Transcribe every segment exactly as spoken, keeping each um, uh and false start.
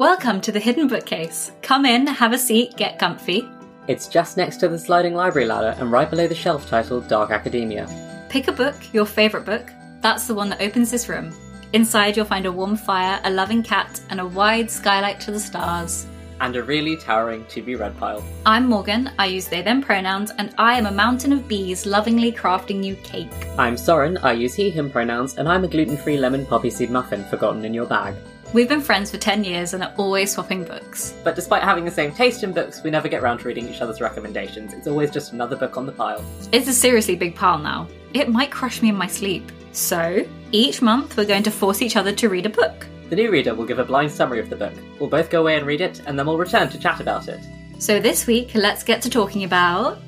Welcome to The Hidden Bookcase. Come in, have a seat, get comfy. It's just next to the sliding library ladder and right below the shelf titled Dark Academia. Pick a book, your favourite book. That's the one that opens this room. Inside you'll find a warm fire, a loving cat, and a wide skylight to the stars. And a really towering to-be-read pile. I'm Morgan, I use they them pronouns, and I am a mountain of bees lovingly crafting you cake. I'm Soren, I use he him pronouns, and I'm a gluten-free lemon poppy seed muffin forgotten in your bag. We've been friends for ten years and are always swapping books. But despite having the same taste in books, we never get round to reading each other's recommendations. It's always just another book on the pile. It's a seriously big pile now. It might crush me in my sleep. So, each month we're going to force each other to read a book. The new reader will give a blind summary of the book. We'll both go away and read it, and then we'll return to chat about it. So this week, let's get to talking about...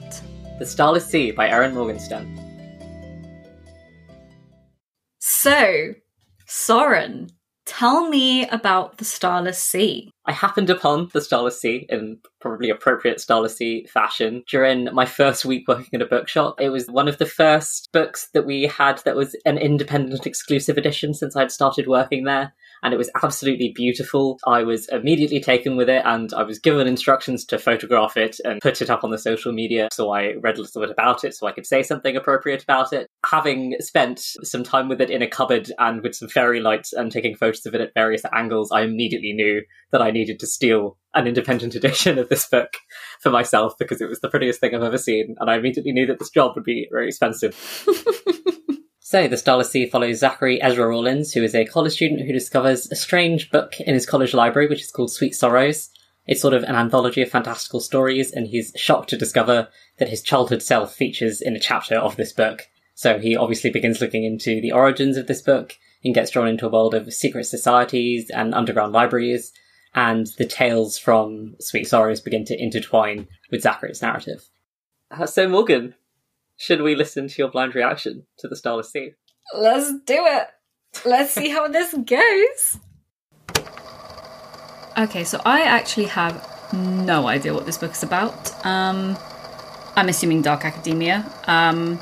The Starless Sea by Erin Morgenstern. So, Soren... tell me about The Starless Sea. I happened upon The Starless Sea in probably appropriate Starless Sea fashion during my first week working in a bookshop. It was one of the first books that we had that was an independent exclusive edition since I'd started working there. And it was absolutely beautiful. I was immediately taken with it, and I was given instructions to photograph it and put it up on the social media. So I read a little bit about it so I could say something appropriate about it. Having spent some time with it in a cupboard and with some fairy lights and taking photos of it at various angles, I immediately knew that I needed to steal an independent edition of this book for myself because it was the prettiest thing I've ever seen. And I immediately knew that this job would be very expensive. So, The Starless Sea follows Zachary Ezra Rawlins, who is a college student who discovers a strange book in his college library, which is called Sweet Sorrows. It's sort of an anthology of fantastical stories, and he's shocked to discover that his childhood self features in a chapter of this book. So he obviously begins looking into the origins of this book, and gets drawn into a world of secret societies and underground libraries, and the tales from Sweet Sorrows begin to intertwine with Zachary's narrative. So, Morgan... should we listen to your blind reaction to The Starless Sea? Let's do it! Let's see how this goes! Okay, so I actually have no idea what this book is about. Um, I'm assuming Dark Academia. Um,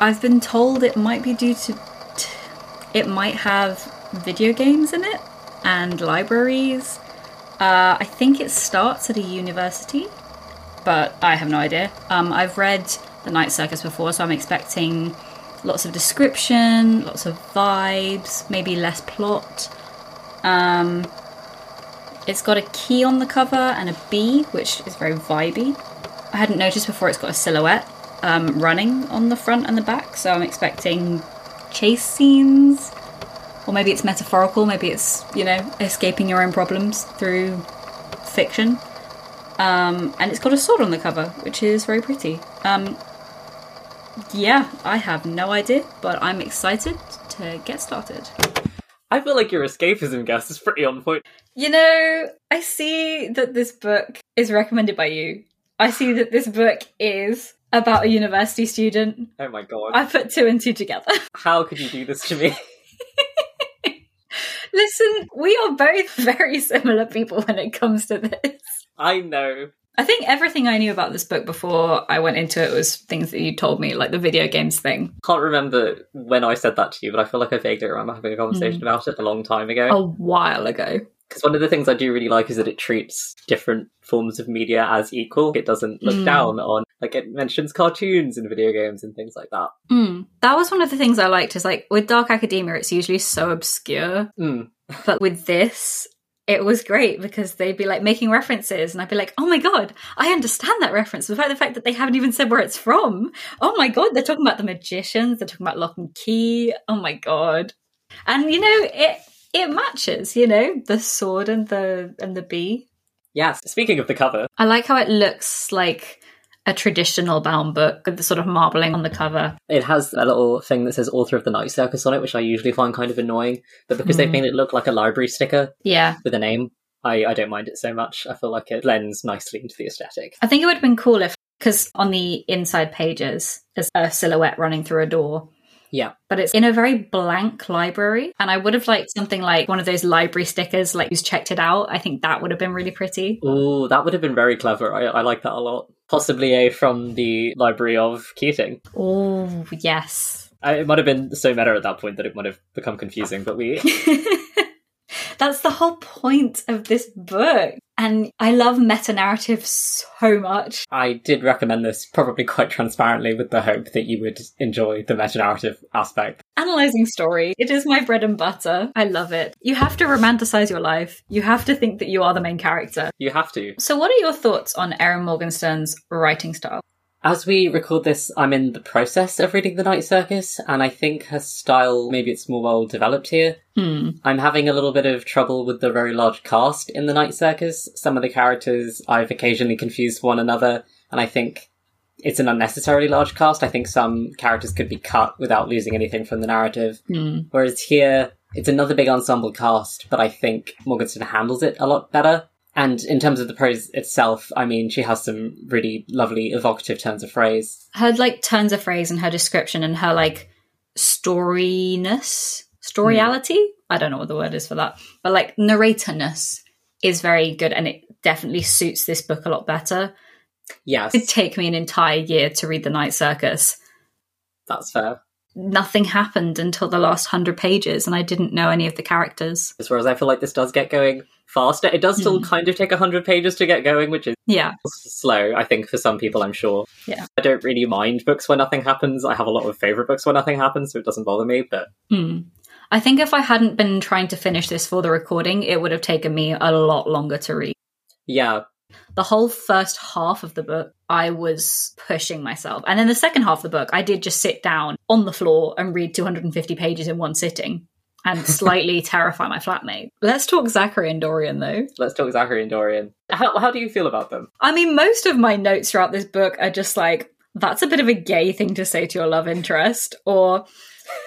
I've been told it might be due to... T- it might have video games in it and libraries. Uh, I think it starts at a university, but I have no idea. Um, I've read... The Night Circus before, so I'm expecting lots of description, lots of vibes, maybe less plot. Um, it's got a key on the cover and a bee, which is very vibey. I hadn't noticed before it's got a silhouette um, running on the front and the back, so I'm expecting chase scenes, or maybe it's metaphorical, maybe it's, you know, escaping your own problems through fiction. Um, and it's got a sword on the cover, which is very pretty. Um, Yeah, I have no idea, but I'm excited to get started. I feel like your escapism guess is pretty on point. You know, I see that this book is recommended by you. I see that this book is about a university student. Oh my god. I put two and two together. How could you do this to me? Listen, we are both very similar people when it comes to this. I know. I think everything I knew about this book before I went into it was things that you told me, like the video games thing. Can't remember when I said that to you, but I feel like I vaguely remember having a conversation mm. about it a long time ago. A while ago. Because one of the things I do really like is that it treats different forms of media as equal. It doesn't look mm. down on, like, it mentions cartoons and video games and things like that. Mm. That was one of the things I liked is, like, with Dark Academia, it's usually so obscure. Mm. But with this... it was great because they'd be like making references and I'd be like, oh my god, I understand that reference despite the fact that they haven't even said where it's from. Oh my god, they're talking about The Magicians, they're talking about Locke and Key. Oh my god. And you know, it it matches, you know, the sword and the and the bee. Yes, speaking of the cover. I like how it looks like a traditional bound book with the sort of marbling on the cover. It has a little thing that says author of The Night Circus on it, which I usually find kind of annoying, but because mm. they've made it look like a library sticker yeah. with a name, I, I don't mind it so much. I feel like it blends nicely into the aesthetic. I think it would have been cool if, because on the inside pages, there's a silhouette running through a door. Yeah. But it's in a very blank library, and I would have liked something like one of those library stickers, like who's checked it out. I think that would have been really pretty. Oh, that would have been very clever. I, I like that a lot. Possibly a from the Library of Keating. Oh, yes. I, it might have been so meta at that point that it might have become confusing, but we... That's the whole point of this book. And I love meta-narrative so much. I did recommend this probably quite transparently with the hope that you would enjoy the meta-narrative aspect. Analyzing story. It is my bread and butter. I love it. You have to romanticize your life. You have to think that you are the main character. You have to. So what are your thoughts on Erin Morgenstern's writing style? As we record this, I'm in the process of reading The Night Circus, and I think her style, maybe it's more well developed here. Hmm. I'm having a little bit of trouble with the very large cast in The Night Circus. Some of the characters I've occasionally confused one another, and I think it's an unnecessarily large cast. I think some characters could be cut without losing anything from the narrative. Hmm. Whereas here, it's another big ensemble cast, but I think Morgenstern handles it a lot better. And in terms of the prose itself, I mean, she has some really lovely evocative turns of phrase. Her, like, turns of phrase and her description and her, like, storyness, storyality? Mm. I don't know what the word is for that. But, like, narratorness is very good, and it definitely suits this book a lot better. Yes. It would take me an entire year to read The Night Circus. That's fair. Nothing happened until the last hundred pages, and I didn't know any of the characters. Whereas I feel like this does get going faster. It does still mm. kind of take one hundred pages to get going, which is yeah. slow, I think, for some people, I'm sure. Yeah. I don't really mind books where nothing happens. I have a lot of favourite books where nothing happens, so it doesn't bother me. But mm. I think if I hadn't been trying to finish this for the recording, it would have taken me a lot longer to read. Yeah. The whole first half of the book, I was pushing myself. And then the second half of the book, I did just sit down on the floor and read two hundred fifty pages in one sitting and slightly terrify my flatmate. Let's talk Zachary and Dorian, though. Let's talk Zachary and Dorian. How, how do you feel about them? I mean, most of my notes throughout this book are just like, that's a bit of a gay thing to say to your love interest, or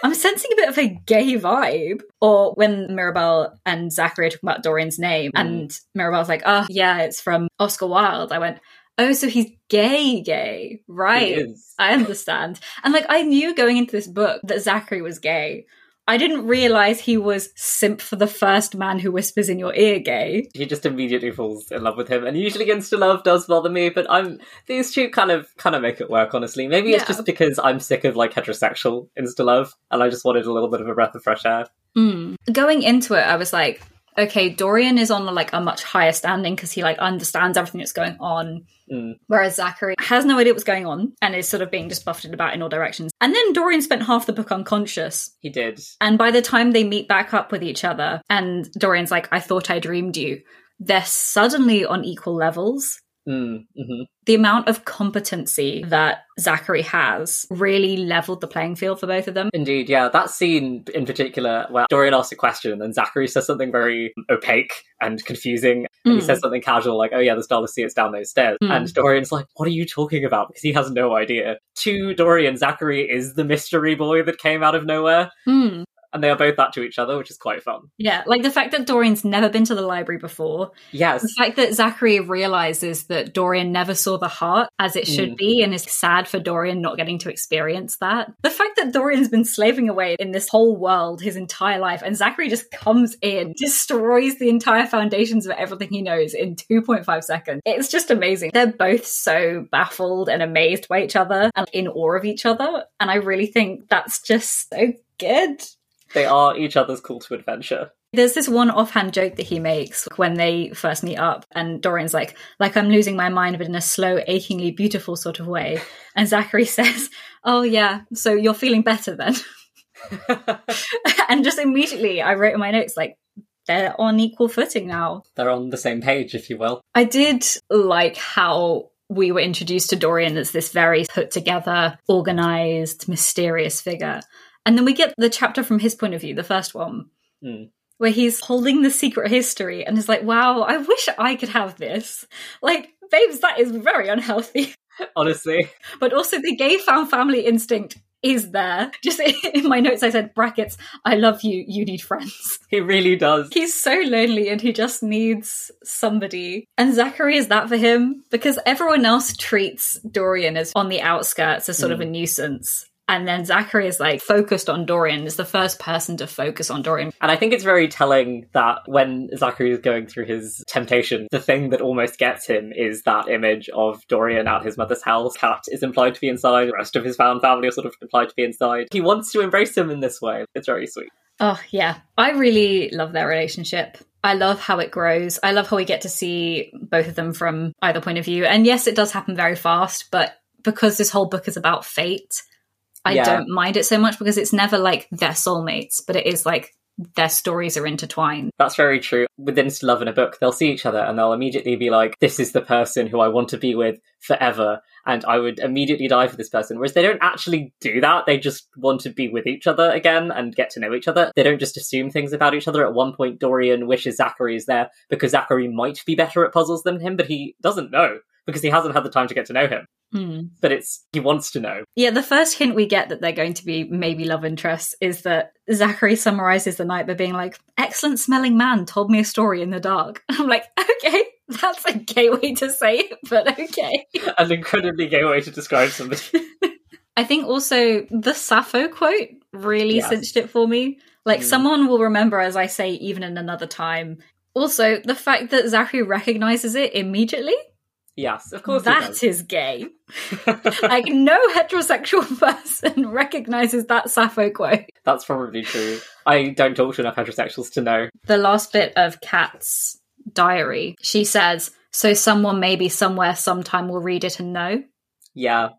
I'm sensing a bit of a gay vibe. Or when Mirabelle and Zachary are talking about Dorian's name, mm. and Mirabelle's like, oh, yeah, it's from Oscar Wilde. I went, oh, so he's gay, gay. Right. I understand. And, like, I knew going into this book that Zachary was gay. I didn't realise he was simp for the first man who whispers in your ear gay. He just immediately falls in love with him. And usually Insta love does bother me, but I'm these two kind of kind of make it work, honestly. Maybe yeah. it's just because I'm sick of, like, heterosexual Insta love, and I just wanted a little bit of a breath of fresh air. Mm. Going into it, I was like, okay, Dorian is on, like, a much higher standing because he, like, understands everything that's going on. Mm. Whereas Zachary has no idea what's going on and is sort of being just buffeted about in all directions. And then Dorian spent half the book unconscious. He did. And by the time they meet back up with each other and Dorian's like, I thought I dreamed you, they're suddenly on equal levels. Mm. Mm-hmm. The amount of competency that Zachary has really leveled the playing field for both of them. Indeed, yeah. That scene in particular where Dorian asks a question and Zachary says something very opaque and confusing. Mm. And he says something casual like, oh yeah, the Starless Sea, it's down those stairs. Mm. And Dorian's like, what are you talking about? Because he has no idea. To Dorian, Zachary is the mystery boy that came out of nowhere. Mm. And they are both that to each other, which is quite fun. Yeah, like the fact that Dorian's never been to the library before. Yes. The fact that Zachary realises that Dorian never saw the heart as it should mm. be and is sad for Dorian not getting to experience that. The fact that Dorian's been slaving away in this whole world his entire life and Zachary just comes in, destroys the entire foundations of everything he knows in two point five seconds. It's just amazing. They're both so baffled and amazed by each other and in awe of each other. And I really think that's just so good. They are each other's call to adventure. There's this one offhand joke that he makes when they first meet up and Dorian's like, like I'm losing my mind, but in a slow, achingly beautiful sort of way. And Zachary says, oh yeah, so you're feeling better then. And just immediately I wrote in my notes, like, they're on equal footing now. They're on the same page, if you will. I did like how we were introduced to Dorian as this very put together, organised, mysterious figure. And then we get the chapter from his point of view, the first one, mm. where he's holding the secret history and is like, wow, I wish I could have this. Like, babes, that is very unhealthy. Honestly. But also the gay found family instinct is there. Just in my notes, I said, brackets, I love you, you need friends. He really does. He's so lonely and he just needs somebody. And Zachary is that for him because everyone else treats Dorian as on the outskirts, as sort mm. of a nuisance. And then Zachary is, like, focused on Dorian, is the first person to focus on Dorian. And I think it's very telling that when Zachary is going through his temptation, the thing that almost gets him is that image of Dorian at his mother's house. Cat is implied to be inside. The rest of his found family are sort of implied to be inside. He wants to embrace him in this way. It's very sweet. Oh, yeah. I really love their relationship. I love how it grows. I love how we get to see both of them from either point of view. And yes, it does happen very fast, but because this whole book is about fate, I yeah. don't mind it so much, because it's never like they're soulmates, but it is like their stories are intertwined. That's very true. Within Love in a Book, they'll see each other and they'll immediately be like, this is the person who I want to be with forever, and I would immediately die for this person. Whereas they don't actually do that. They just want to be with each other again and get to know each other. They don't just assume things about each other. At one point, Dorian wishes Zachary is there because Zachary might be better at puzzles than him, but he doesn't know because he hasn't had the time to get to know him. Mm. But it's, he wants to know. Yeah, the first hint we get that they're going to be maybe love interests is that Zachary summarises the night by being like, excellent smelling man told me a story in the dark. I'm like, okay, that's a gay way to say it, but okay. An incredibly gay way to describe somebody. I think also the Sappho quote really yes. cinched it for me. Like, mm. someone will remember, as I say, even in another time. Also, the fact that Zachary recognises it immediately. Yes, of course. That is gay. Like, no heterosexual person recognises that Sappho quote. That's probably true. I don't talk to enough heterosexuals to know. The last bit of Kat's diary, she says, so someone maybe somewhere sometime will read it and know. Yeah.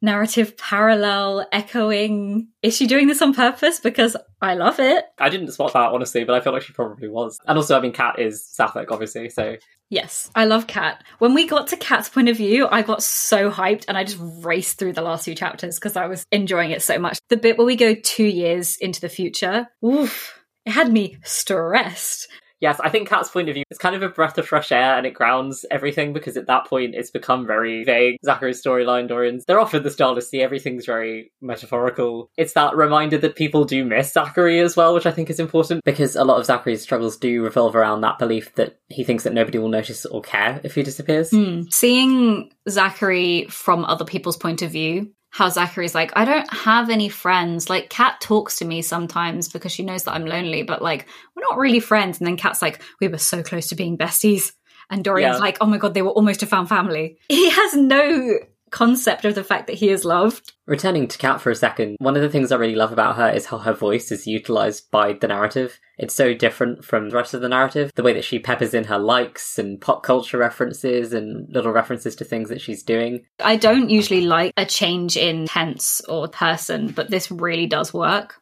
Narrative parallel, echoing. Is she doing this on purpose? Because I love it. I didn't spot that, honestly, but I feel like she probably was. And also, I mean, Kat is sapphic, obviously, so... Yes, I love Kat. When we got to Kat's point of view, I got so hyped and I just raced through the last few chapters because I was enjoying it so much. The bit where we go two years into the future, oof, it had me stressed. Yes, I think Kat's point of view is kind of a breath of fresh air, and it grounds everything because at that point it's become very vague. Zachary's storyline, Dorian's, they're off in the Starless Sea. Everything's very metaphorical. It's that reminder that people do miss Zachary as well, which I think is important because a lot of Zachary's struggles do revolve around that belief that he thinks that nobody will notice or care if he disappears. Mm. Seeing Zachary from other people's point of view, how Zachary's like, I don't have any friends. Like, Kat talks to me sometimes because she knows that I'm lonely, but like, we're not really friends. And then Kat's like, we were so close to being besties. And Dorian's yeah. like, oh my God, they were almost a found family. He has no concept of the fact that he is loved. Returning to Kat for a second, one of the things I really love about her is how her voice is utilised by the narrative. It's so different from the rest of the narrative. The way that she peppers in her likes and pop culture references and little references to things that she's doing. I don't usually like a change in tense or person, but this really does work.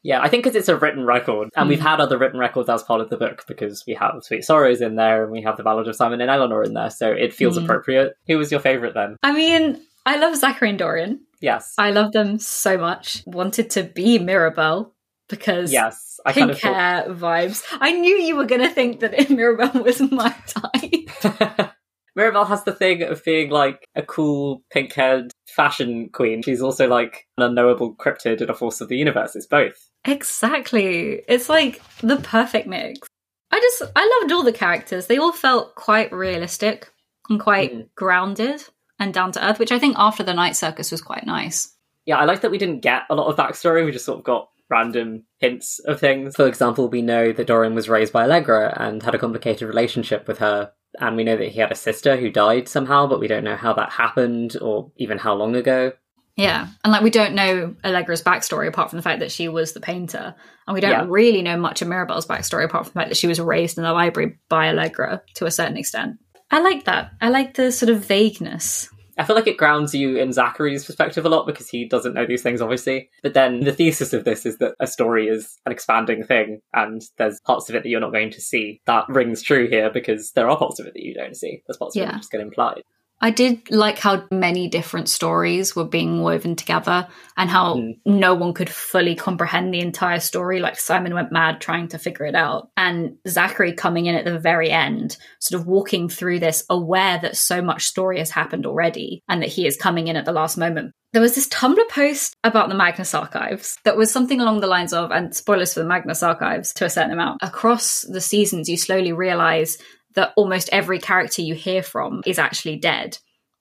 Yeah, I think because it's a written record, and mm. we've had other written records as part of the book because we have Sweet Sorrows in there and we have The Ballad of Simon and Eleanor in there, so it feels mm. appropriate. Who was your favourite then? I mean, I love Zachary and Dorian. Yes. I love them so much. Wanted to be Mirabelle because yes, I pink kind of hair thought... vibes. I knew you were going to think that Mirabelle was my type. Mirabelle has the thing of being like a cool pink-haired fashion queen. She's also like an unknowable cryptid and a force of the universe. It's both. Exactly. It's like the perfect mix. I just, I loved all the characters. They all felt quite realistic and quite mm. grounded and down to earth, which I think after The Night Circus was quite nice. Yeah, I like that we didn't get a lot of backstory. We just sort of got random hints of things. For example, we know that Dorian was raised by Allegra and had a complicated relationship with her. And we know that he had a sister who died somehow, but we don't know how that happened or even how long ago. Yeah. And like, we don't know Allegra's backstory apart from the fact that she was the painter. And we don't yeah. really know much of Mirabelle's backstory apart from the fact that she was raised in the library by Allegra to a certain extent. I like that. I like the sort of vagueness. I feel like it grounds you in Zachary's perspective a lot because he doesn't know these things, obviously. But then the thesis of this is that a story is an expanding thing and there's parts of it that you're not going to see. That rings true here because there are parts of it that you don't see. There's parts yeah. of it that just get implied. I did like how many different stories were being woven together and how mm. no one could fully comprehend the entire story. Like, Simon went mad trying to figure it out. And Zachary coming in at the very end, sort of walking through this, aware that so much story has happened already and that he is coming in at the last moment. There was this Tumblr post about the Magnus Archives that was something along the lines of, and spoilers for the Magnus Archives to a certain amount, across the seasons you slowly realise that almost every character you hear from is actually dead.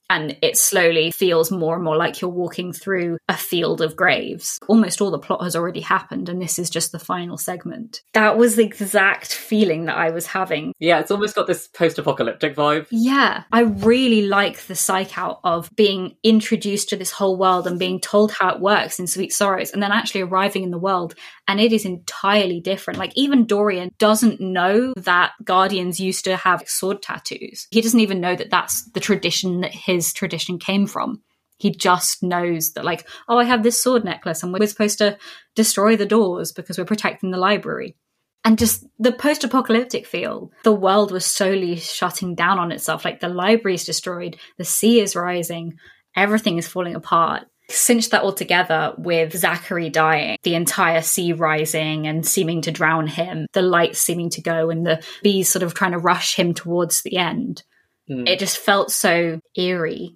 And it slowly feels more and more like you're walking through a field of graves. Almost all the plot has already happened, and this is just the final segment. That was the exact feeling that I was having. Yeah, it's almost got this post-apocalyptic vibe. Yeah, I really like the psych out of being introduced to this whole world and being told how it works in Sweet Sorrows, and then actually arriving in the world and it is entirely different. Like, even Dorian doesn't know that guardians used to have sword tattoos. He doesn't even know that that's the tradition that his tradition came from. He just knows that, like, oh, I have this sword necklace and we're supposed to destroy the doors because we're protecting the library. And just the post-apocalyptic feel. The world was slowly shutting down on itself. Like, the library's destroyed, the sea is rising, everything is falling apart. Cinch that all together with Zachary dying, the entire sea rising and seeming to drown him, the lights seeming to go and the bees sort of trying to rush him towards the end. Mm. It just felt so eerie.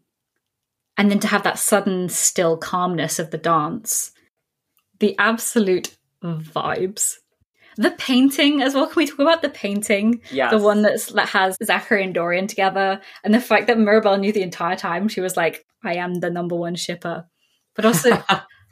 And then to have that sudden still calmness of the dance. The absolute vibes. The painting as well. Can we talk about the painting? Yes. The one that's, that has Zachary and Dorian together. And the fact that Mirabelle knew the entire time. She was like, I am the number one shipper. But also,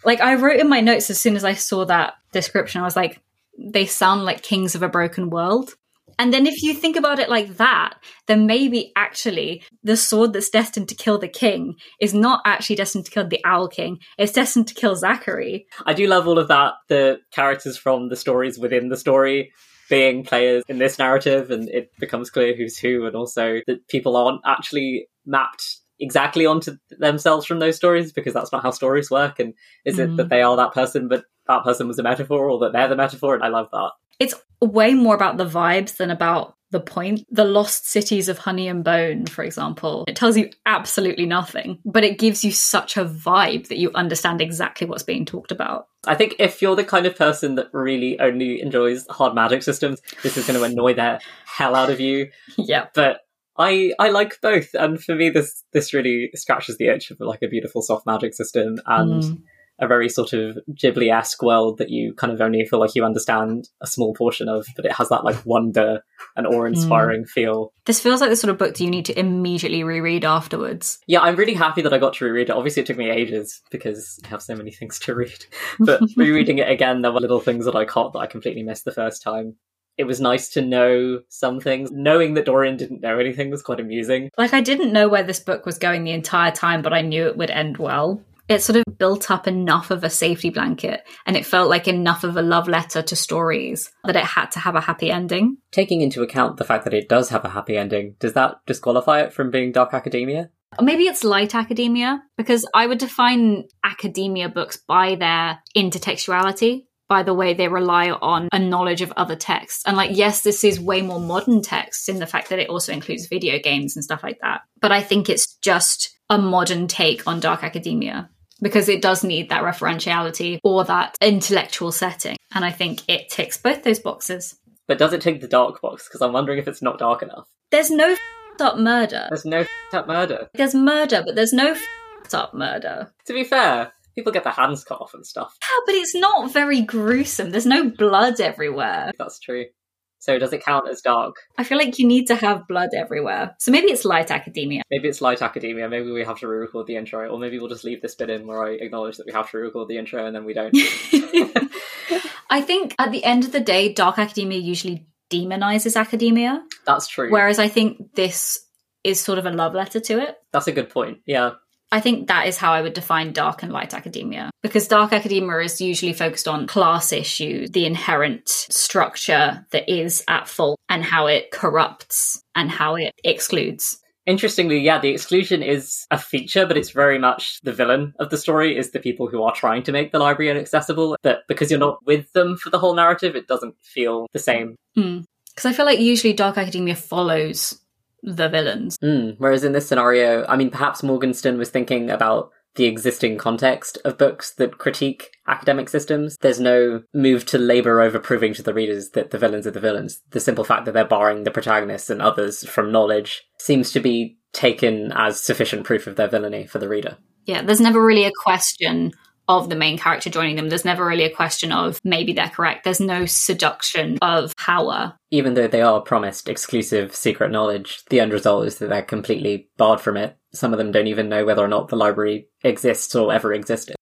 like, I wrote in my notes as soon as I saw that description, I was like, they sound like kings of a broken world. And then if you think about it like that, then maybe actually the sword that's destined to kill the king is not actually destined to kill the Owl King. It's destined to kill Zachary. I do love all of that. The characters from the stories within the story being players in this narrative, and it becomes clear who's who, and also that people aren't actually mapped exactly onto themselves from those stories, because that's not how stories work. And is mm. it that they are that person, but that person was a metaphor, or that they're the metaphor? And I love that. It's way more about the vibes than about the point. The lost cities of Honey and Bone, for example, it tells you absolutely nothing, but it gives you such a vibe that you understand exactly what's being talked about. I think if you're the kind of person that really only enjoys hard magic systems, this is going to annoy the hell out of you. Yeah. But I, I like both. And for me, this this really scratches the itch of like a beautiful soft magic system and mm. a very sort of Ghibli-esque world that you kind of only feel like you understand a small portion of, but it has that like wonder and awe-inspiring mm. feel. This feels like the sort of book that you need to immediately reread afterwards. Yeah, I'm really happy that I got to reread it. Obviously, it took me ages because I have so many things to read. But rereading it again, there were little things that I caught that I completely missed the first time. It was nice to know some things. Knowing that Dorian didn't know anything was quite amusing. Like, I didn't know where this book was going the entire time, but I knew it would end well. It sort of built up enough of a safety blanket, and it felt like enough of a love letter to stories that it had to have a happy ending. Taking into account the fact that it does have a happy ending, does that disqualify it from being dark academia? Maybe it's light academia, because I would define academia books by their intertextuality, by the way they rely on a knowledge of other texts. And like, yes, this is way more modern texts in the fact that it also includes video games and stuff like that. But I think it's just a modern take on dark academia, because it does need that referentiality or that intellectual setting. And I think it ticks both those boxes. But does it tick the dark box? Because I'm wondering if it's not dark enough. There's no f***ed up murder. There's no f***ed up murder. There's murder, but there's no f***ed up murder. To be fair, people get their hands cut off and stuff. Yeah, but it's not very gruesome. There's no blood everywhere. That's true. So does it count as dark? I feel like you need to have blood everywhere. So maybe it's light academia. Maybe it's light academia. Maybe we have to re-record the intro, or maybe we'll just leave this bit in where I acknowledge that we have to re-record the intro and then we don't. I think at the end of the day, dark academia usually demonizes academia. That's true. Whereas I think this is sort of a love letter to it. That's a good point. Yeah. I think that is how I would define dark and light academia, because dark academia is usually focused on class issues, the inherent structure that is at fault, and how it corrupts and how it excludes. Interestingly, yeah, the exclusion is a feature, but it's very much the villain of the story is the people who are trying to make the library inaccessible, but because you're not with them for the whole narrative, it doesn't feel the same. Mm. Because I feel like usually dark academia follows the villains. Mm, whereas in this scenario, I mean, perhaps Morgenstern was thinking about the existing context of books that critique academic systems. There's no move to labour over proving to the readers that the villains are the villains. The simple fact that they're barring the protagonists and others from knowledge seems to be taken as sufficient proof of their villainy for the reader. Yeah, there's never really a question of the main character joining them. There's never really a question of maybe they're correct. There's no seduction of power. Even though they are promised exclusive secret knowledge, the end result is that they're completely barred from it. Some of them don't even know whether or not the library exists or ever existed.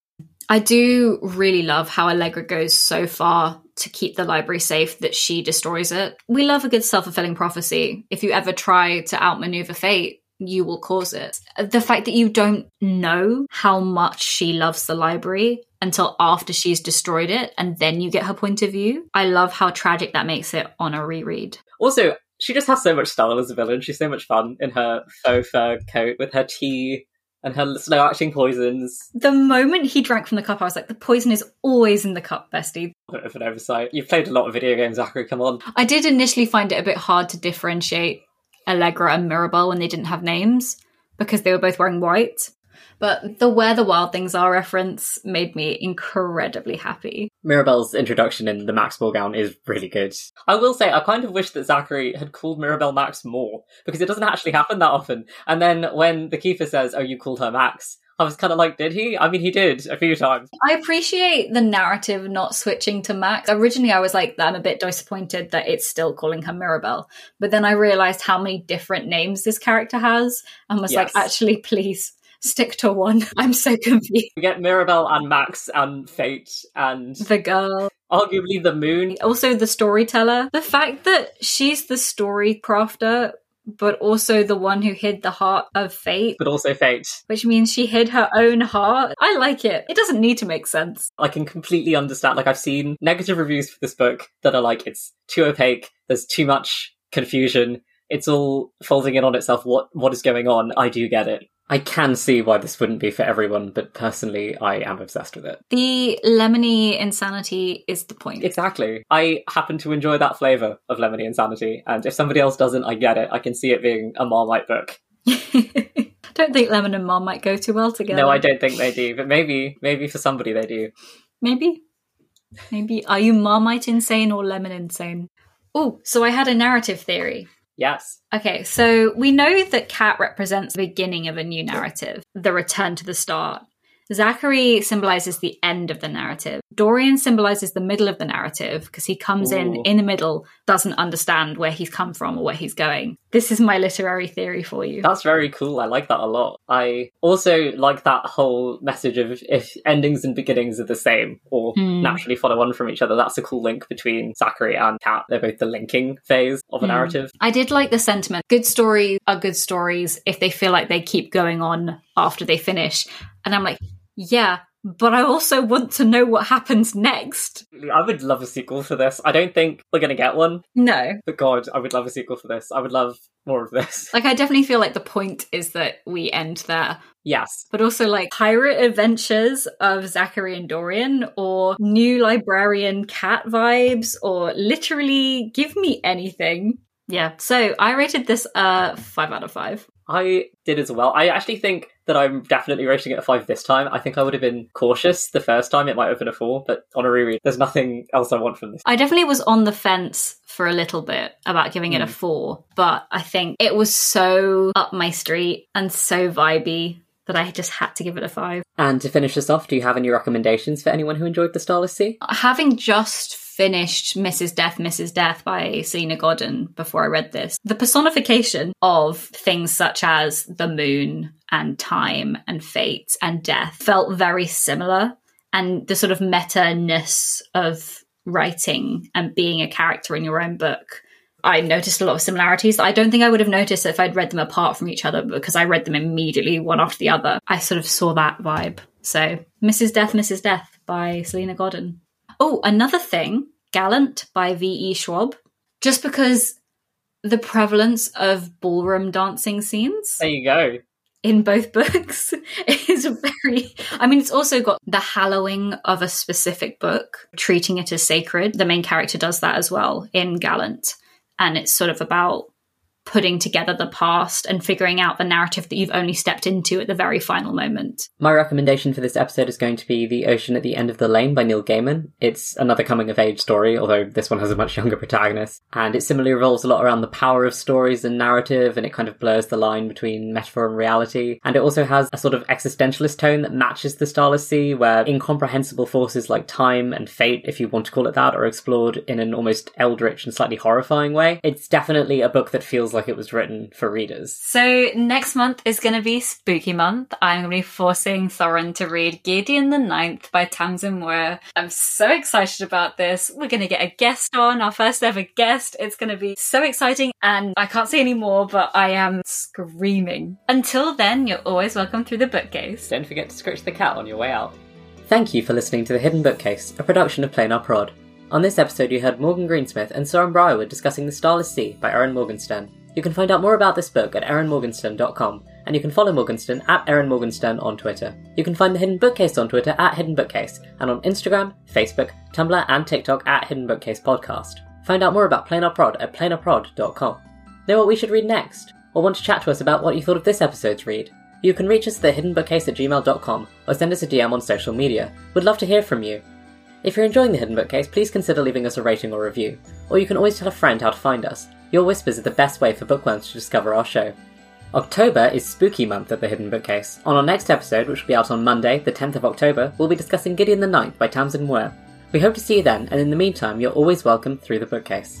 I do really love how Allegra goes so far to keep the library safe that she destroys it. We love a good self-fulfilling prophecy. If you ever try to outmaneuver fate, you will cause it. The fact that you don't know how much she loves the library until after she's destroyed it, and then you get her point of view. I love how tragic that makes it on a reread. Also, she just has so much style as a villain. She's so much fun in her faux fur coat with her tea and her slow-acting poisons. The moment he drank from the cup, I was like, the poison is always in the cup, bestie. A bit of an oversight. You've played a lot of video games, Zachary, come on. I did initially find it a bit hard to differentiate Allegra and Mirabelle when they didn't have names, because they were both wearing white. But the Where the Wild Things Are reference made me incredibly happy. Mirabelle's introduction in the Max Moore gown is really good. I will say, I kind of wish that Zachary had called Mirabelle Max more, because it doesn't actually happen that often. And then when the keeper says, oh, you called her Max, I was kind of like, did he? I mean, he did a few times. I appreciate the narrative not switching to Max. Originally, I was like, I'm a bit disappointed that it's still calling her Mirabelle. But then I realised how many different names this character has and was yes. like, actually, please. Stick to one. I'm so confused. We get Mirabelle and Max and Fate and... the girl. Arguably the moon. Also the storyteller. The fact that she's the story crafter, but also the one who hid the heart of Fate. But also Fate. Which means she hid her own heart. I like it. It doesn't need to make sense. I can completely understand. Like, I've seen negative reviews for this book that are like, it's too opaque. There's too much confusion. It's all folding in on itself. What What is going on? I do get it. I can see why this wouldn't be for everyone, but personally, I am obsessed with it. The lemony insanity is the point. Exactly. I happen to enjoy that flavour of lemony insanity, and if somebody else doesn't, I get it. I can see it being a Marmite book. I don't think lemon and Marmite go too well together. No, I don't think they do, but maybe, maybe for somebody they do. Maybe. Maybe. Are you Marmite insane or lemon insane? Oh, so I had a narrative theory. Yes. Okay, so we know that Cat represents the beginning of a new narrative, the return to the start. Zachary symbolises the end of the narrative. Dorian symbolises the middle of the narrative because he comes Ooh. in in the middle, doesn't understand where he's come from or where he's going. This is my literary theory for you. That's very cool. I like that a lot. I also like that whole message of if endings and beginnings are the same or mm. naturally follow on from each other, that's a cool link between Zachary and Cat. They're both the linking phase of a mm. narrative. I did like the sentiment. Good stories are good stories if they feel like they keep going on after they finish. And I'm like, yeah, but I also want to know what happens next. I would love a sequel for this. I don't think we're going to get one. No. But God, I would love a sequel for this. I would love more of this. Like, I definitely feel like the point is that we end there. Yes. But also, like, pirate adventures of Zachary and Dorian, or new librarian Cat vibes, or literally give me anything. Yeah. So I rated this uh, five out of five. I did as well. I actually think that I'm definitely rating it a five this time. I think I would have been cautious the first time. It might have been a four, but on a reread, there's nothing else I want from this. I definitely was on the fence for a little bit about giving mm. it a four, but I think it was so up my street and so vibey that I just had to give it a five. And to finish us off, do you have any recommendations for anyone who enjoyed The Starless Sea? Having just finished Missus Death, Missus Death by Salena Godden before I read this, the personification of things such as the moon and time and fate and death felt very similar, and the sort of meta-ness of writing and being a character in your own book, I noticed a lot of similarities that I don't think I would have noticed if I'd read them apart from each other, because I read them immediately one after the other. I sort of saw that vibe. So Missus Death, Missus Death by Salena Godden. Oh, another thing, Gallant by V E Schwab, just because the prevalence of ballroom dancing scenes. There you go. In both books is very... I mean, it's also got the hallowing of a specific book, treating it as sacred. The main character does that as well in Gallant. And it's sort of about putting together the past and figuring out the narrative that you've only stepped into at the very final moment. My recommendation for this episode is going to be The Ocean at the End of the Lane by Neil Gaiman. It's another coming-of-age story, although this one has a much younger protagonist. And it similarly revolves a lot around the power of stories and narrative, and it kind of blurs the line between metaphor and reality. And it also has a sort of existentialist tone that matches The Starless Sea, where incomprehensible forces like time and fate, if you want to call it that, are explored in an almost eldritch and slightly horrifying way. It's definitely a book that feels like like it was written for readers. So next month is going to be spooky month. I'm going to be forcing Thorin to read Gideon the Ninth by Tamsyn Muir. I'm so excited about this. We're going to get a guest on, our first ever guest. It's going to be so exciting, and I can't say any more, but I am screaming. Until then, you're always welcome through the bookcase. Don't forget to scratch the cat on your way out. Thank you for listening to The Hidden Bookcase, a production of Plain Our Prod. On this episode, you heard Morgan Greensmith and Soren Briarwood discussing The Starless Sea by Erin Morgenstern. You can find out more about this book at erin morgenstern dot com, and you can follow Morgenstern at Erin Morgenstern on Twitter. You can find The Hidden Bookcase on Twitter at Hidden Bookcase, and on Instagram, Facebook, Tumblr, and TikTok at Hidden Bookcase Podcast. Find out more about PlanarProd at planar prod dot com. Know what we should read next? Or want to chat to us about what you thought of this episode's read? You can reach us at the hidden bookcase at gmail dot com, or send us a D M on social media. We'd love to hear from you. If you're enjoying The Hidden Bookcase, please consider leaving us a rating or review, or you can always tell a friend how to find us. Your whispers are the best way for bookworms to discover our show. October is spooky month at The Hidden Bookcase. On our next episode, which will be out on Monday, the tenth of October, we'll be discussing Gideon the Ninth by Tamsyn Muir. We hope to see you then, and in the meantime, you're always welcome through the bookcase.